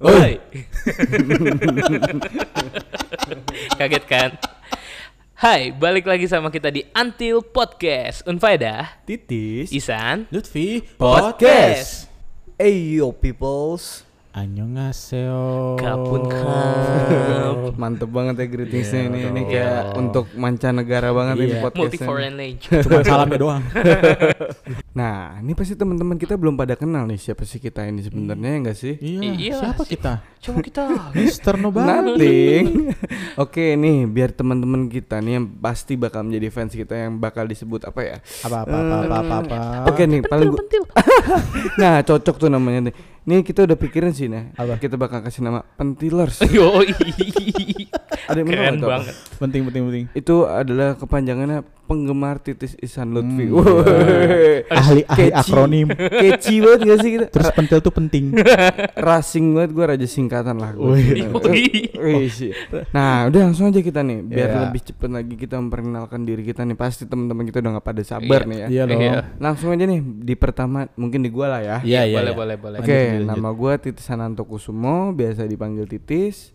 Oi. Kaget kan? Hai, balik lagi sama kita di Until Podcast. Unfaedah, Titis, Ihsan, Lutfi, Podcast. Hey yo peoples. Annyeonghaseyo. Kapunkap. Mantep banget ya greetingsnya ini. Ini kayak untuk mancanegara banget ini podcast. Multi foreign language. Cuma salamnya doang. Nah, ini pasti teman-teman kita belum pada kenal nih siapa sih kita ini sebenarnya, enggak sih? Iya. Siapa kita? Coba kita Mister Nothing. Oke, nih biar teman-teman kita nih yang pasti bakal menjadi fans kita yang bakal disebut apa ya? Apa. Oke nih, paling nah, cocok tuh namanya nih. Nih kita udah pikirin sih nah. Apa? Kita bakal kasih nama Pentilers. Yoi. Ada keren banget. Penting. Itu adalah kepanjangannya penggemar Titis Ihsan Lutfi. Ahli akronim. Keci banget gak sih kita? Terus pentil tuh penting. Racing banget, gue raja singkatan lah. Nah udah langsung aja kita nih. Biar lebih cepet lagi kita memperkenalkan diri kita nih. Pasti teman-teman kita udah gak pada sabar nih ya. Iya dong. Langsung aja nih di pertama mungkin di gue lah ya. Iya boleh. Oke. Nama gue Titis Ananto Kusumo, biasa dipanggil Titis.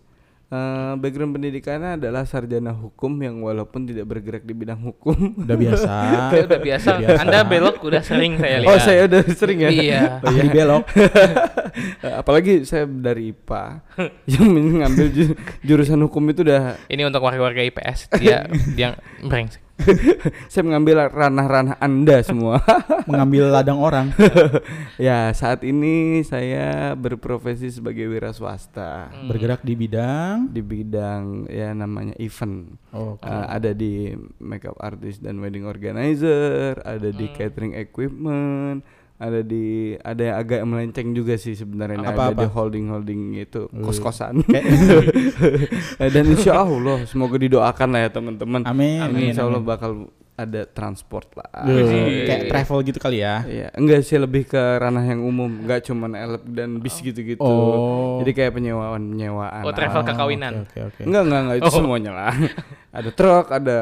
Background pendidikannya adalah sarjana hukum yang walaupun tidak bergerak di bidang hukum. Udah biasa. Anda belok udah sering saya lihat. Oh saya udah sering ya. Iya. Ahli belok. Apalagi saya dari IPA yang mengambil jurusan hukum itu udah. Ini untuk warga-warga IPS dia brengsek. Saya mengambil ranah-ranah Anda semua. Mengambil ladang orang. Ya saat ini saya berprofesi sebagai wira swasta. Bergerak di bidang? Di bidang ya namanya event. Ada di makeup artist dan wedding organizer. Ada di catering equipment. Ada yang agak melenceng juga sih sebenarnya. Ada di holding itu kos-kosan. Dan insya Allah semoga didoakan lah ya teman-teman. Amin. Insya Allah bakal ada transport lah. Kayak travel gitu kali ya? Iya. Enggak sih, lebih ke ranah yang umum. Enggak cuma elep dan bis gitu-gitu. Jadi kayak penyewaan. Oh travel kekawinan. Okay. Enggak itu semuanya lah. Ada truk, ada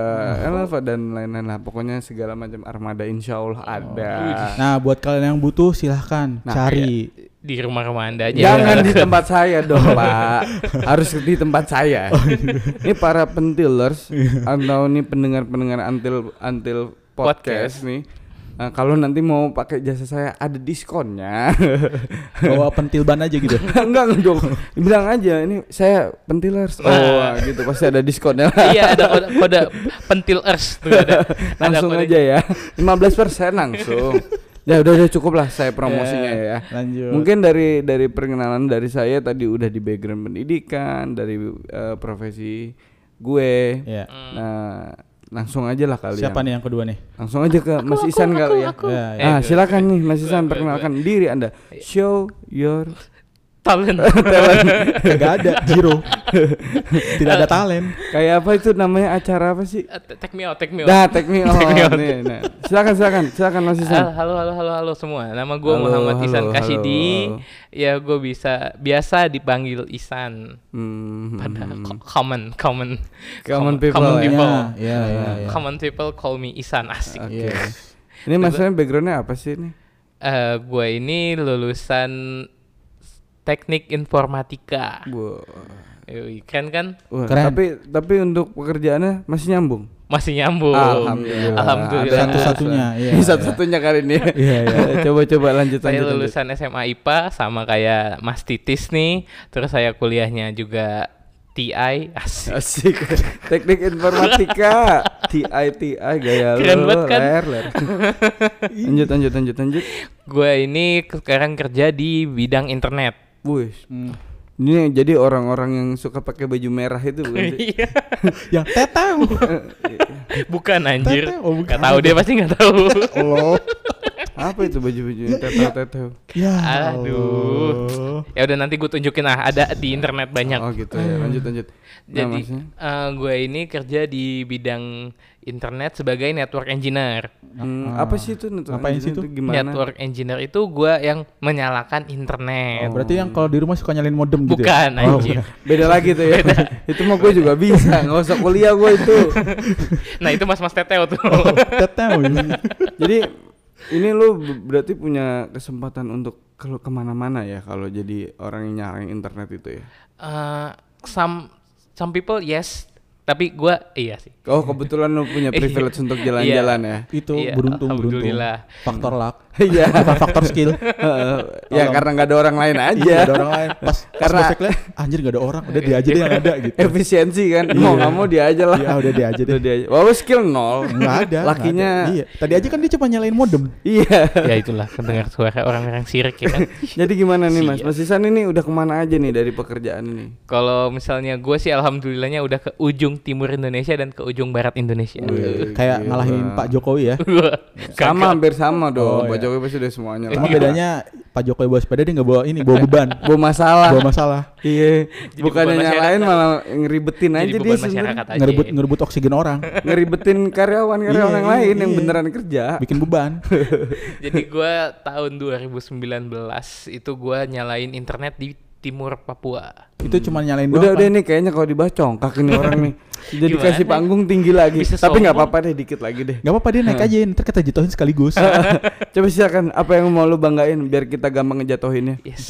elf dan lain-lain lah. Pokoknya segala macam armada insya Allah ada. Nah buat kalian yang butuh silahkan cari di rumah-rumah Anda aja. Jangan di tempat saya dong Pak. Harus di tempat saya. Ini para pentilers atau nih pendengar-pendengar Until podcast nih. Kalau nanti mau pakai jasa saya ada diskonnya. Bawa pentil ban aja gitu. Enggak dong. Bilang aja ini saya pentilers. Gitu pasti ada diskonnya. Iya ada kode pentilers tuh ada. Langsung ada aja ya. 15% langsung. Ya udah cukup lah saya promosinya ya. Lanjut. Mungkin dari perkenalan dari saya tadi udah di background pendidikan, dari profesi gue. Yeah. Nah, langsung aja lah kalian. Siapa nih yang kedua nih? Langsung aja ke Mas Ihsan kali ya. Nah, silakan nih Mas Ihsan perkenalkan diri Anda. Show your talent. Enggak ada, zero. Tidak ada talent. Kayak apa itu namanya, acara apa sih? Take me out. Nah, take me out. Nih. Silakan Mas Ihsan. Halo semua. Nama gue Muhammad Ihsan Khashidi. Ya, gue biasa dipanggil Ihsan. Pada common people. Yeah. Common people call me Ihsan, asik. Okay. Ini maksudnya backgroundnya apa sih nih? Gue ini lulusan Teknik Informatika. Wow. Keren kan? Keren. Tapi untuk pekerjaannya masih nyambung. Alhamdulillah. Satu-satunya kali ini. Coba lanjut. Saya lulusan SMA IPA sama kayak Mas Titis nih. Terus saya kuliahnya juga TI. Asik. Teknik Informatika. TI gaya lu. Keren banget kan? Lanjut. Gue ini sekarang kerja di bidang internet. Wih. Ini jadi orang-orang yang suka pakai baju merah itu bukan sih? Yang tetang. Bukan anjir. Enggak tahu dia pasti enggak tahu. Oh. Apa itu baju-baju yang tetang? Ya. Aduh. Ya udah nanti gue tunjukin lah, ada di internet banyak. Oh gitu ya. Lanjut. Jadi gue ini kerja di bidang internet sebagai network engineer. Apa sih itu network engineer itu gue yang menyalakan internet. Berarti yang kalau di rumah suka nyalain modem. Bukan gitu ya? Anjir. Beda lagi tuh ya. Itu mah gue juga bisa. Gak usah kuliah gue itu. Nah itu mas-mas teteo tuh. Teteo. Jadi ini lu berarti punya kesempatan untuk kalau kemana-mana ya kalau jadi orang yang nyalain internet itu ya? Some people yes, tapi gue iya sih. Oh kebetulan lu punya privilege untuk jalan-jalan ya? Itu iya, beruntung. Faktor luck. Iya. Faktor skill. Ya karena nggak ada orang lain aja. Nggak ada orang lain. Karena anjir nggak ada orang. Udah dia aja deh yang ada gitu. Efisiensi kan. Mau nggak mau dia aja lah. Iya udah dia aja deh. Wow skill 0. Nggak ada. Lakinya. Iya. Tadi aja kan dia cuma nyalain modem. Iya. Ya itulah kedengar suara orang-orang sirik ya kan. Jadi gimana nih Mas? Mas Ihsan ini udah kemana aja nih dari pekerjaan ini? Kalau misalnya gue sih alhamdulillahnya udah ke ujung timur Indonesia dan ke ujung barat Indonesia. Wih, kayak ngalahin Pak Jokowi ya. Sama hampir sama dong. Oh, Pak Jokowi pasti udah semuanya. Cuma bedanya Pak Jokowi bawa sepeda dia enggak bawa ini, bawa beban, bawa masalah. Iya. Bukannya nyalain malah ngeribetin aja dia sebenarnya. Ngerebut oksigen orang. Ngeribetin karyawan-karyawan yang lain yang beneran kerja. Bikin beban. Jadi gue tahun 2019 itu gue nyalain internet di Timur Papua. Itu cuma nyalain doang. Udah nih kayaknya kalau dibahas congkak ini orang nih. Jadi kasih panggung tinggi lagi. Tapi enggak apa-apa deh dikit lagi deh. Enggak apa-apa dia naik aja, ntar kita jatuhin sekaligus. Coba silakan apa yang mau lu banggain biar kita gampang ngejatuhinnya. Yes.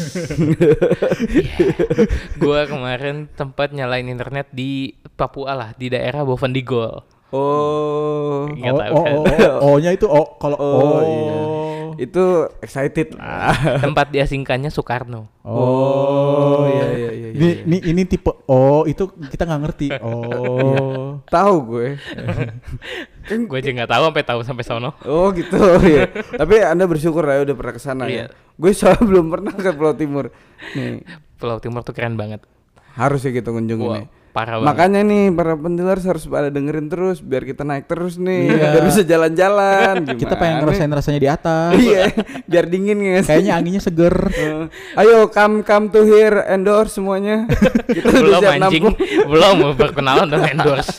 Gua kemarin tempat nyalain internet di Papua lah, di daerah Boven Digol. Itu excited lah. Tempat diasingkannya Soekarno. Iya. Ini tipe itu kita nggak ngerti. Tahu gue. Gue aja nggak tahu sampai sono. Oh gitu ya. Tapi Anda bersyukur ya udah pernah kesana ya. Gue soalnya belum pernah ke Pulau Timur. Nih. Pulau Timur tuh keren banget. Harus ya gitu kunjunginnya. Wow. Makanya nih para pendengar harus pada dengerin terus biar kita naik terus nih, biar bisa jalan-jalan. Kita pengen ngerasain rasanya di atas. Iya, biar dingin guys. Kayaknya anginnya seger. Ayo come to here endorse semuanya. Kita belum anjing, belum mau perkenalan dan endorse.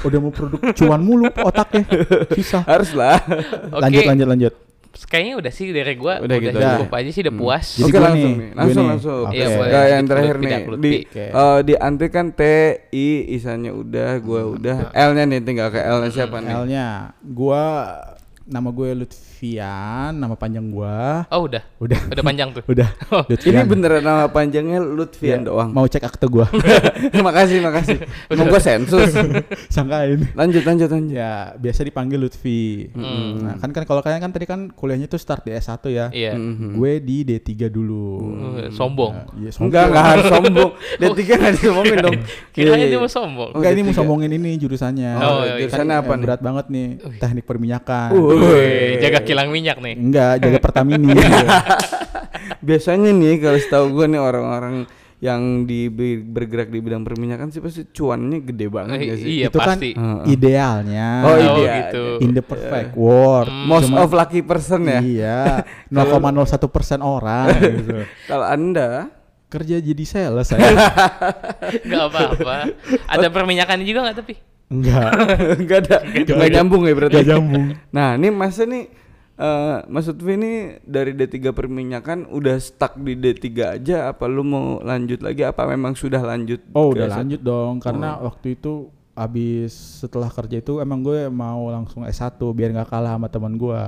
Udah mau produk cuan mulu otaknya. Susah. Haruslah. Lanjut. Kayaknya udah sih dari gua udah cukup aja sih udah puas. Oke langsung. Iya yang terakhir nih di Antri kan TI Isannya udah, gua udah. L-nya nih tinggal ke L-nya siapa nih? L-nya gua nama gue Lutfian, nama panjang gua. Oh udah. Udah panjang tuh. Udah. Ini beneran nama panjangnya Lutfian doang. Mau cek akte gua. Makasih. Mau gua sensus. Sangkain. Lanjut. Ya, biasa dipanggil Lutfi. Nah, kan kalau kalian kan tadi kan kuliahnya tuh start di S1 ya. Iya. Gue di D3 dulu. Sombong. Iya, enggak harus sombong. D3 enggak disombongin dong. Kirain ini mau sombong. Enggak, ini mau sombongin ini jurusannya. Oh, jurusannya apa nih? Berat banget nih. Teknik perminyakan. Woi, jaga kilang minyak nih. Enggak, jaga Pertamina. Biasanya nih kalau setahu gue nih orang-orang yang bergerak di bidang perminyakan sih pasti cuannya gede banget ya sih. Iya, itu pasti. Kan idealnya. Oh, ideal. Gitu. In the perfect world. Most of lucky person ya. Iya. 0,01% orang gitu. Kalau Anda kerja jadi sales saya. Enggak apa-apa. Ada perminyakan juga enggak tapi? Enggak nyambung ya berarti. Enggak nyambung. Nah, ini masa nih maksud gue ini dari D3 perminyakan udah stuck di D3 aja apa lu mau lanjut lagi apa memang sudah lanjut? Oh, udah lanjut dong karena waktu itu abis setelah kerja itu emang gue mau langsung S1 biar gak kalah sama teman gue.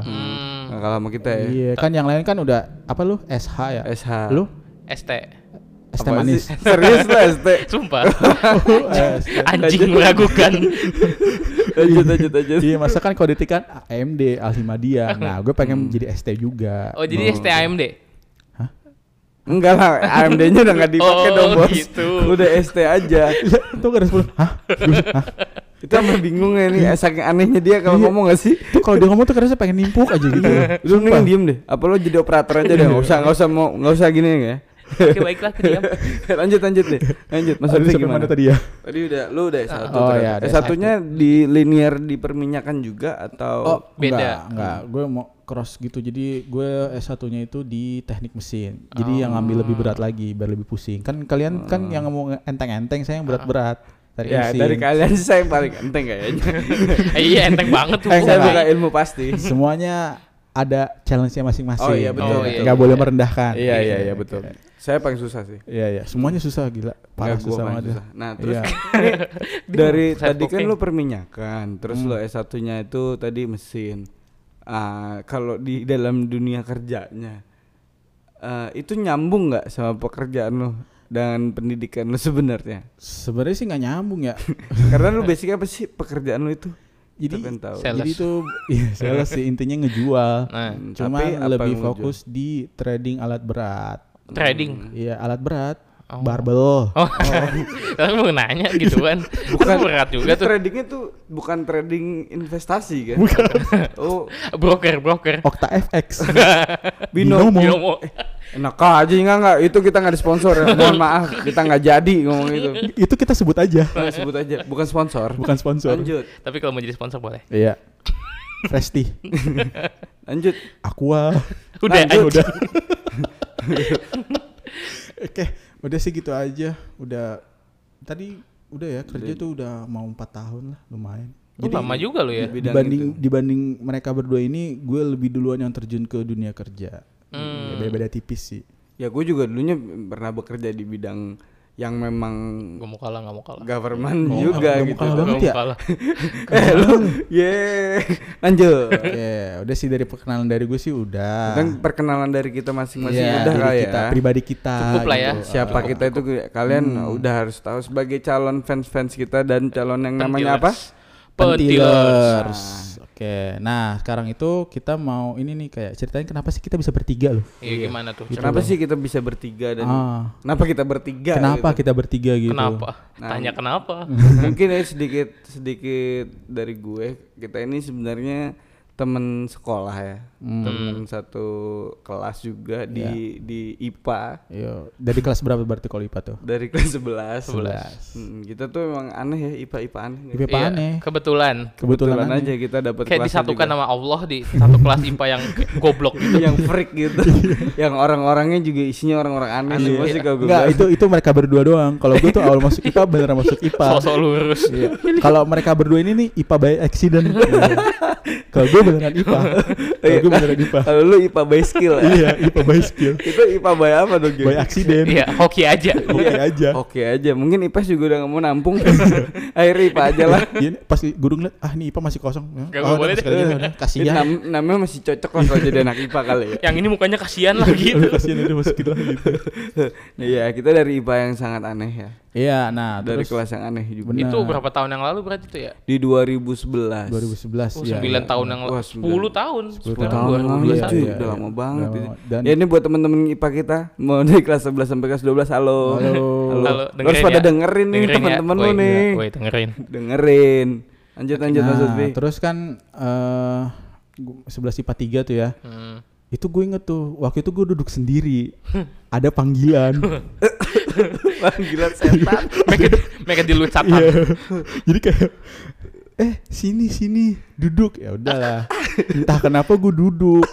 Gak kalah sama kita ya. Iya, kan yang lain kan udah apa lu? SH ya? SH. Lu? ST. ST manis. Serius lah ST. Sumpah. Anjing meragukan. Lanjut. Iya masa kan kalau detik kan AMD Al-Himadiyah. Nah gue pengen jadi ST juga. Oh jadi ST AMD? Hah? Enggak lah AMD-nya udah gak dipakai dong bos gitu. Udah ST aja. Itu gak ada 10. Hah? Itu emang bingung ya nih saking anehnya dia kalau ngomong gak sih? Tuh kalau dia ngomong tuh karena saya pengen nimpuk aja gitu. Lu mending diem deh. Apa lo jadi operator aja deh. Gak usah gini ya. Oke baiklah diam. Lanjut deh. Maksudnya gimana tadi ya? Tadi udah lu udah S1. S1-nya di linear di perminyakan juga atau beda? Enggak, gue mau cross gitu. Jadi gue S1-nya itu di teknik mesin. Jadi yang ambil lebih berat lagi, biar lebih pusing. Kan kalian kan yang mau enteng-enteng, saya yang berat-berat. Ya dari kalian sih saya yang paling enteng kayaknya. Iya enteng banget tuh. Saya bukan ilmu pasti. Semuanya ada challenge-nya masing-masing. Oh iya betul. Enggak boleh merendahkan. Iya betul. Saya paling susah sih. Iya, semuanya susah gila. Parah susah banget. Nah, terus dari tadi kan lu perminyakan, terus lu S1-nya itu tadi mesin. Kalau di dalam dunia kerjanya itu nyambung nggak sama pekerjaan lo dan pendidikan lo sebenarnya? Sebenarnya sih nggak nyambung ya. Karena lo basicnya apa sih pekerjaan lo itu? Jadi itu ya sales sih intinya ngejual. Nah, cuma lebih fokus ngejual? Di trading alat berat. Trading? Iya, alat berat. Oh. Barbel. Oh. Kan mau nanya gituan. Bukan berat juga tuh. Tradingnya tuh bukan trading investasi kan? Bukan. Oh, broker. OctaFX. Binomo. Enak aja enggak itu kita enggak disponsor ya. Mohon maaf, kita enggak jadi ngomong itu. Itu kita sebut aja. Nah, sebut aja, bukan sponsor. Lanjut. Tapi kalau mau jadi sponsor boleh. Iya. Presti. Lanjut. Aqua. Udah. Oke, udah sih gitu aja. Udah tadi udah ya kerja tuh udah mau 4 tahun lah, lumayan. Jadi lama juga lo ya. Dibanding mereka berdua ini, gue lebih duluan yang terjun ke dunia kerja. Ya, beda-beda tipis sih. Ya gue juga dulunya pernah bekerja di bidang yang memang gak mau kalah government oh, juga gak gitu banget ya. Lu yeah. Lanjut yeah, udah sih dari perkenalan dari gue sih udah. Kan perkenalan dari kita masing-masing yeah, udah lah kita, ya pribadi kita cukup lah ya gitu. Siapa kita itu kalian udah harus tahu sebagai calon fans-fans kita dan calon yang namanya apa? Pentilers. Oke, nah sekarang itu kita mau ini nih kayak ceritain kenapa sih kita bisa bertiga loh. Iya gimana tuh? Gitu kenapa sih kita bisa bertiga dan Kenapa kita bertiga gitu? Kenapa? Nah, tanya kenapa? Mungkin ya sedikit dari gue, kita ini sebenarnya teman sekolah ya, teman satu kelas juga di IPA. Iya. Dari kelas berapa berarti kalau IPA tuh? Dari kelas 11. Kita tuh emang aneh ya, IPA aneh. IPA aneh. Kebetulan aja kita dapat kelas. Kayak disatukan sama Allah di satu kelas IPA yang goblok gitu, yang freak gitu. Yang orang-orangnya juga isinya orang-orang aneh semua sih kalau gue. Enggak, itu mereka berdua doang. Kalau gue tuh awal masuk IPA beneran masuk IPA. Sosok lurus. Iya. Kalau mereka berdua ini nih IPA by accident. Kalau gue beneran IPA. Kalau lu IPA by skill ya? Iya, IPA by skill. Itu IPA by apa dong? By accident. Iya, hoki aja. Mungkin IPA juga udah gak mau nampung. Akhirnya IPA aja lah. Pas guru ngeliat, nih IPA masih kosong. Gak boleh deh. Kasihan. Namanya masih cocok lah kalau jadi anak IPA kali ya. Yang ini mukanya kasihan lah gitu. Kasihan udah masukin lah gitu. Iya, kita dari IPA yang sangat aneh ya. Iya, nah dari kelas yang aneh juga. Itu berapa tahun yang lalu berarti itu ya? Di 2011. 2011 ya. 9 tahun yang lalu. 10 tahun ya, udah lama banget itu. Ya ini buat teman-teman IPA kita mau dari kelas 11 sampai kelas 12 halo. Harus pada dengerin nih teman-teman lu nih. Woi, dengerin. Lanjut Bi. Terus kan 11 IPA 3 tuh ya. Itu gue inget tuh, waktu itu gue duduk sendiri. Ada panggilan. Panggilan setan. Make it diluat setan. Jadi kayak sini duduk, ya udahlah. Entah kenapa gue duduk.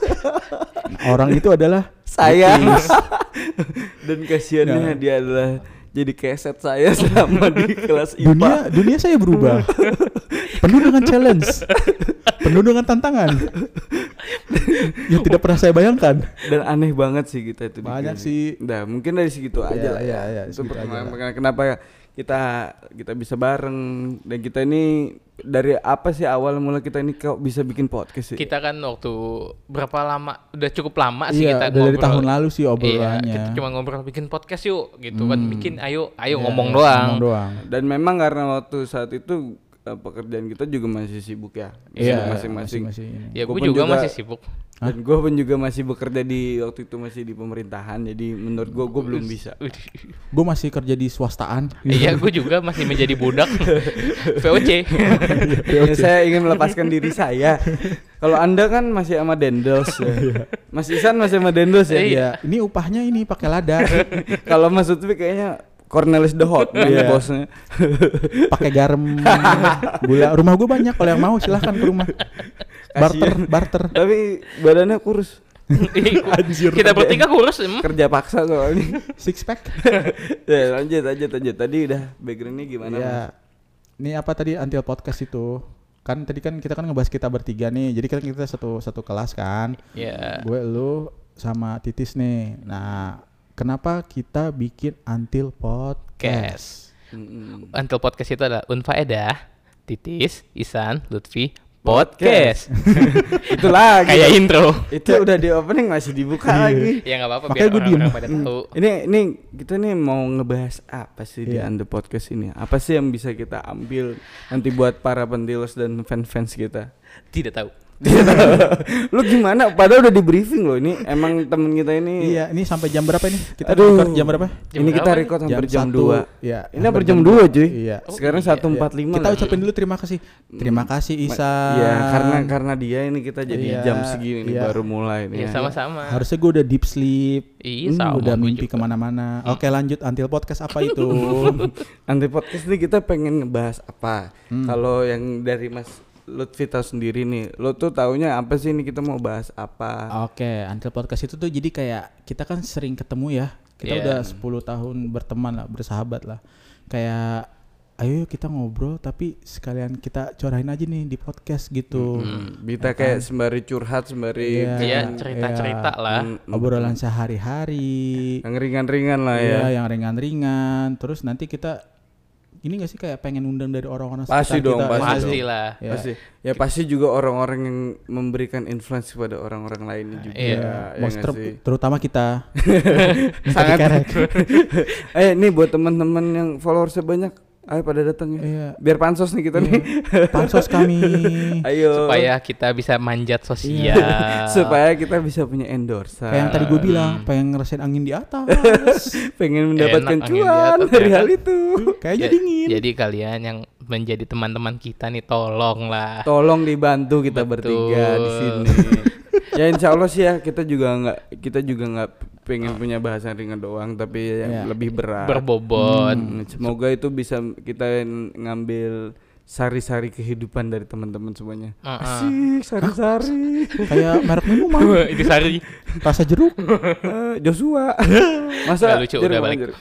Orang itu adalah saya. Dan kasihannya dia adalah jadi keset saya selama di kelas IPA. Dunia saya berubah. Penuh dengan challenge. Penuh dengan tantangan. Yang tidak pernah saya bayangkan. Dan aneh banget sih kita itu. Banyak sih. Nah, mungkin dari segitu aja lah. Iya. Itu kenapa kita bisa bareng dan kita ini dari apa sih awal mula kita ini kok bisa bikin podcast sih? Kita kan waktu berapa lama udah cukup lama sih kita ngobrol. Dari tahun lalu sih obrolannya. Kita cuma ngobrol bikin podcast yuk gitu kan bikin ayo ngomong doang. Dan memang karena waktu saat itu pekerjaan kita juga masih sibuk ya. Masing-masing. Ya gue juga masih sibuk. Dan gue pun juga masih bekerja di waktu itu masih di pemerintahan. Jadi menurut gue belum bisa. Gue masih kerja di swastaan. Iya, gue juga masih menjadi budak VOC. Saya ingin melepaskan diri saya. Kalau anda kan masih sama Daendels ya. Mas Ihsan masih sama Daendels ya. Iya. Ini upahnya ini pakai lada. Kalau Mas Lutfi kayaknya Cornelis de Houtman ya bosnya. Pakai garam gula. Rumah gue banyak, kalau yang mau silahkan ke rumah. Barter. Tapi badannya kurus. Anjir. Kita bertiga kurus. Kerja paksa soalnya. Six pack. Ya, lanjut. Tadi udah backgroundnya gimana? Ya. Ini apa tadi Until Podcast itu? Kan tadi kan kita ngebahas kita bertiga nih. Jadi kan kita satu kelas kan. Iya. Gue, lu sama Titis nih. Nah, kenapa kita bikin Until Podcast? Until Podcast itu adalah Unfaedah, Titis, Ihsan, Lutfi, Podcast. Itu lagi kayak intro. Itu udah di opening masih dibuka lagi. Ya enggak apa-apa, makanya biar orang-orang pada tahu. Ini kita nih mau ngebahas apa sih di Until Podcast ini? Apa sih yang bisa kita ambil nanti buat para pendilos dan fans-fans kita? Tidak tahu. Lu gimana? Padahal udah di briefing loh ini. Emang temen kita ini. Iya, ini sampai jam berapa ini? Kita record jam berapa? Ini kita record sampai jam 2. Iya. Ini hampir jam 2, cuy. Iya. Sekarang 1.45. Kita ucapin dulu terima kasih. Terima kasih Ihsan. Iya, karena dia ini kita jadi jam segini nih baru mulai nih. Iya, sama-sama. Harusnya gue udah deep sleep. Iya, sama. Udah mimpi kemana-mana. Oke, lanjut Until Podcast apa itu? Until Podcast ini kita pengen ngebahas apa? Kalau yang dari Mas Lutfi tahu sendiri nih, lo tuh taunya apa sih ini kita mau bahas apa? Oke, Until Podcast itu tuh jadi kayak kita kan sering ketemu ya. Kita udah 10 tahun berteman lah, bersahabat lah. Kayak ayo kita ngobrol tapi sekalian kita curahin aja nih di podcast gitu. Kita kayak sembari curhat, sembari cerita-cerita lah. Obrolan sehari-hari. Yang ringan-ringan lah ya. Iya, yang ringan-ringan. Terus nanti kita ini gak sih kayak pengen undang dari orang-orang sekitar pasti dong, kita? Pasti. Ya pasti juga orang-orang yang memberikan influence kepada orang-orang lainnya juga. Terutama kita. Sangat. Nih buat teman-teman yang followersnya banyak, ayo pada datang ya. Biar pansos nih kita nih. Pansos kami. Ayo. Supaya kita bisa manjat sosial. Supaya kita bisa punya endorser. Kayak yang tadi gue bilang, pengen ngerasain angin di atas. Pengen mendapatkan cuan dari hal itu. Kayaknya dingin. Jadi kalian yang menjadi teman-teman kita nih tolonglah. Tolong dibantu kita bertiga di sini. Ya insyaallah sih ya, kita juga nggak pengen punya bahasan ringan doang tapi yang lebih berat, berbobot. Semoga itu bisa kita ngambil sari-sari kehidupan dari teman-teman semuanya. Asik, sari-sari. Kayak merek minuman. Ini sari rasa jeruk. Joshua. Masa lucu, udah balik.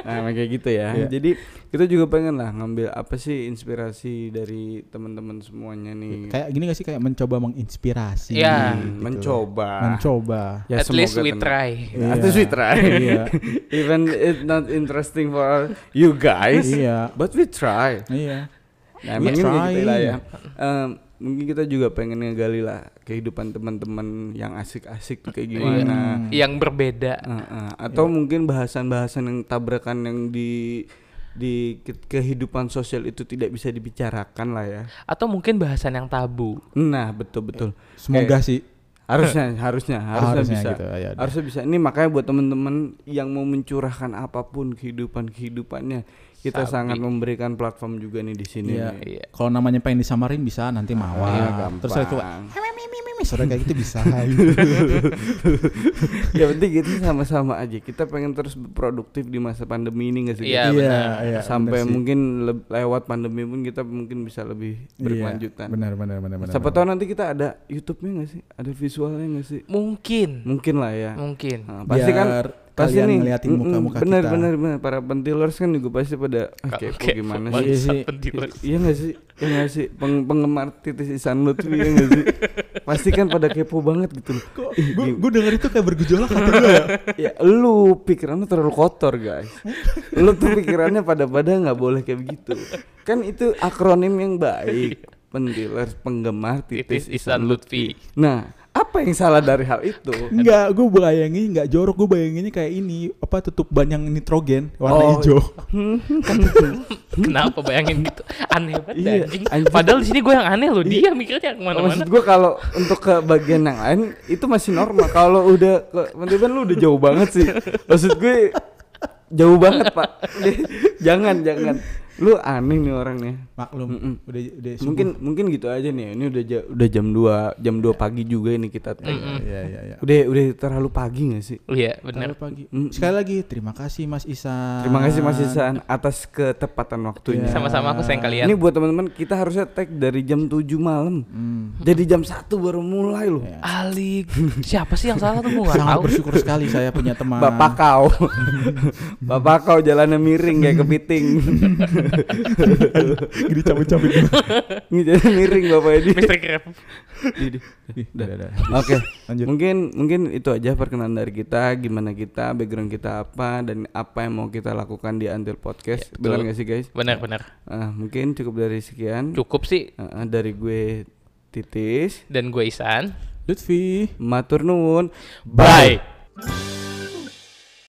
Nah, kayak gitu ya. Jadi kita juga pengen lah ngambil apa sih inspirasi dari teman-teman semuanya nih. Kayak gini gak sih, kayak mencoba menginspirasi. Iya, gitu. Mencoba. Ya, at least we try. Yeah. At least we try. Even it's not interesting for you guys. But we try. Nah, mungkin kita ya. Mungkin kita juga pengen ngegali lah kehidupan teman-teman yang asik-asik tuh kayak gimana, yang berbeda. Atau mungkin bahasan-bahasan yang tabrakan yang di kehidupan sosial itu tidak bisa dibicarakan lah ya. Atau mungkin bahasan yang tabu. Nah, betul-betul. Semoga sih. Harusnya bisa gitu, harusnya bisa. Ini makanya buat teman-teman yang mau mencurahkan apapun kehidupannya, kita sangat memberikan platform juga nih di sini. Iya. Kalau namanya pengen disamarin bisa, nanti mawar. Terus saya coba sudah kayak gitu bisa. Ya penting gitu, sama-sama aja. Kita pengen terus produktif di masa pandemi ini nggak sih? Iya. Sampai mungkin lewat pandemi pun kita mungkin bisa lebih berkelanjutan. Benar. Siapa tahu nanti kita ada YouTube-nya nggak sih? Ada visualnya nggak sih? Mungkin lah ya. Nah, pasti kan. Pasti nih ngeliatin muka-muka kita. Benar. Para pentilers kan juga pasti pada kepo gimana sih? Iya nggak sih? Penggemar Titis Ihsan Lutfi ya nggak sih? Pasti kan pada kepo banget gitu loh. Gue denger itu kayak bergejolak hati gue ya. Ya lu pikirannya terlalu kotor guys. Lu tuh pikirannya pada nggak boleh kayak begitu. Kan itu akronim yang baik. Pentilers, penggemar Titis Ihsan Lutfi. Nah, apa yang salah dari hal itu? Enggak, gue bayangin enggak jorok, gue bayanginnya kayak ini apa tutup ban yang nitrogen warna hijau. Kenapa bayangin gitu? Aneh banget. Padahal di sini gue yang aneh loh, dia mikirnya kemana-mana. Maksud gue kalau untuk ke bagian yang lain itu masih normal. Kalau udah ke Menteri lu udah jauh banget sih. Maksud gue jauh banget pak. Jangan. Lu aneh nih orangnya. Maklum. Udah mungkin gitu aja nih. Ini udah jam 2 pagi juga ini kita. Iya. Udah terlalu pagi enggak sih? Iya, benar. Terlalu pagi. Sekali lagi terima kasih Mas Ihsan. Terima kasih Mas Ihsan atas ketepatan waktunya. Sama-sama, aku sayang kalian. Ini buat teman-teman, kita harusnya tag dari jam 7 malam. Jadi jam 1 baru mulai loh. Alik. Siapa sih yang salah tuh gua enggak tahu. Sangat bersyukur sekali saya punya teman. Bapak kau. Jalannya miring kayak kepiting. Gini cabut-cabut. Miring Bapak ini. Mister Krab. Oke, lanjut. Mungkin itu aja perkenalan dari kita, gimana kita, background kita apa, dan apa yang mau kita lakukan di Until Podcast. Ya, benar enggak sih, guys? Benar. Mungkin cukup dari sekian. Cukup sih. Dari gue Titis dan gue Ihsan. Lutfi. Matur nuwun. Bye.